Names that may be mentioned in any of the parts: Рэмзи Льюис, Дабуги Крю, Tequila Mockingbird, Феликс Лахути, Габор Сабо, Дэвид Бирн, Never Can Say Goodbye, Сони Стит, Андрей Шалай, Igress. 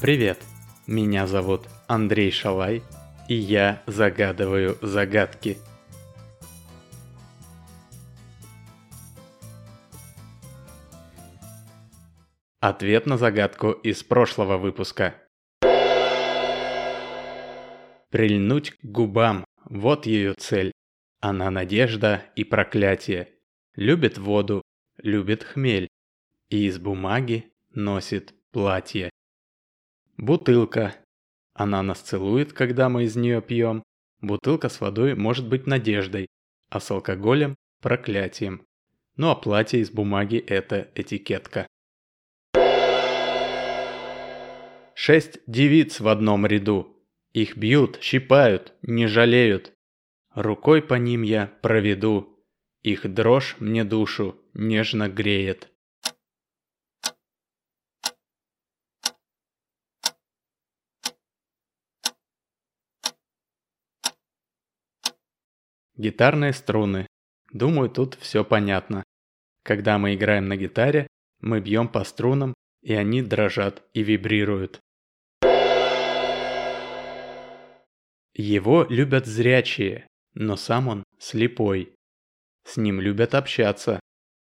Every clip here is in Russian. Привет, меня зовут Андрей Шалай, и я загадываю загадки. Ответ на загадку из прошлого выпуска. Прильнуть к губам – вот ее цель. Она надежда и проклятие. Любит воду, любит хмель. И из бумаги носит платье. Бутылка. Она нас целует, когда мы из нее пьем. Бутылка с водой может быть надеждой, а с алкоголем – проклятием. Ну а платье из бумаги – это этикетка. 6 девиц в одном ряду. Их бьют, щипают, не жалеют. Рукой по ним я проведу. Их дрожь мне душу нежно греет. Гитарные струны. Думаю, тут все понятно. Когда мы играем на гитаре, мы бьем по струнам, и они дрожат и вибрируют. Его любят зрячие, но сам он слепой. С ним любят общаться,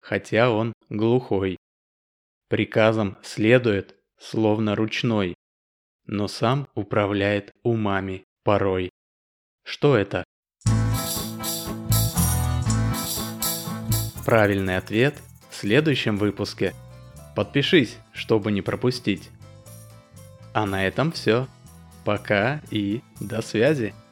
хотя он глухой. Приказам следует, словно ручной, но сам управляет умами порой. Что это? Правильный ответ в следующем выпуске. Подпишись, чтобы не пропустить. А на этом все. Пока и до связи.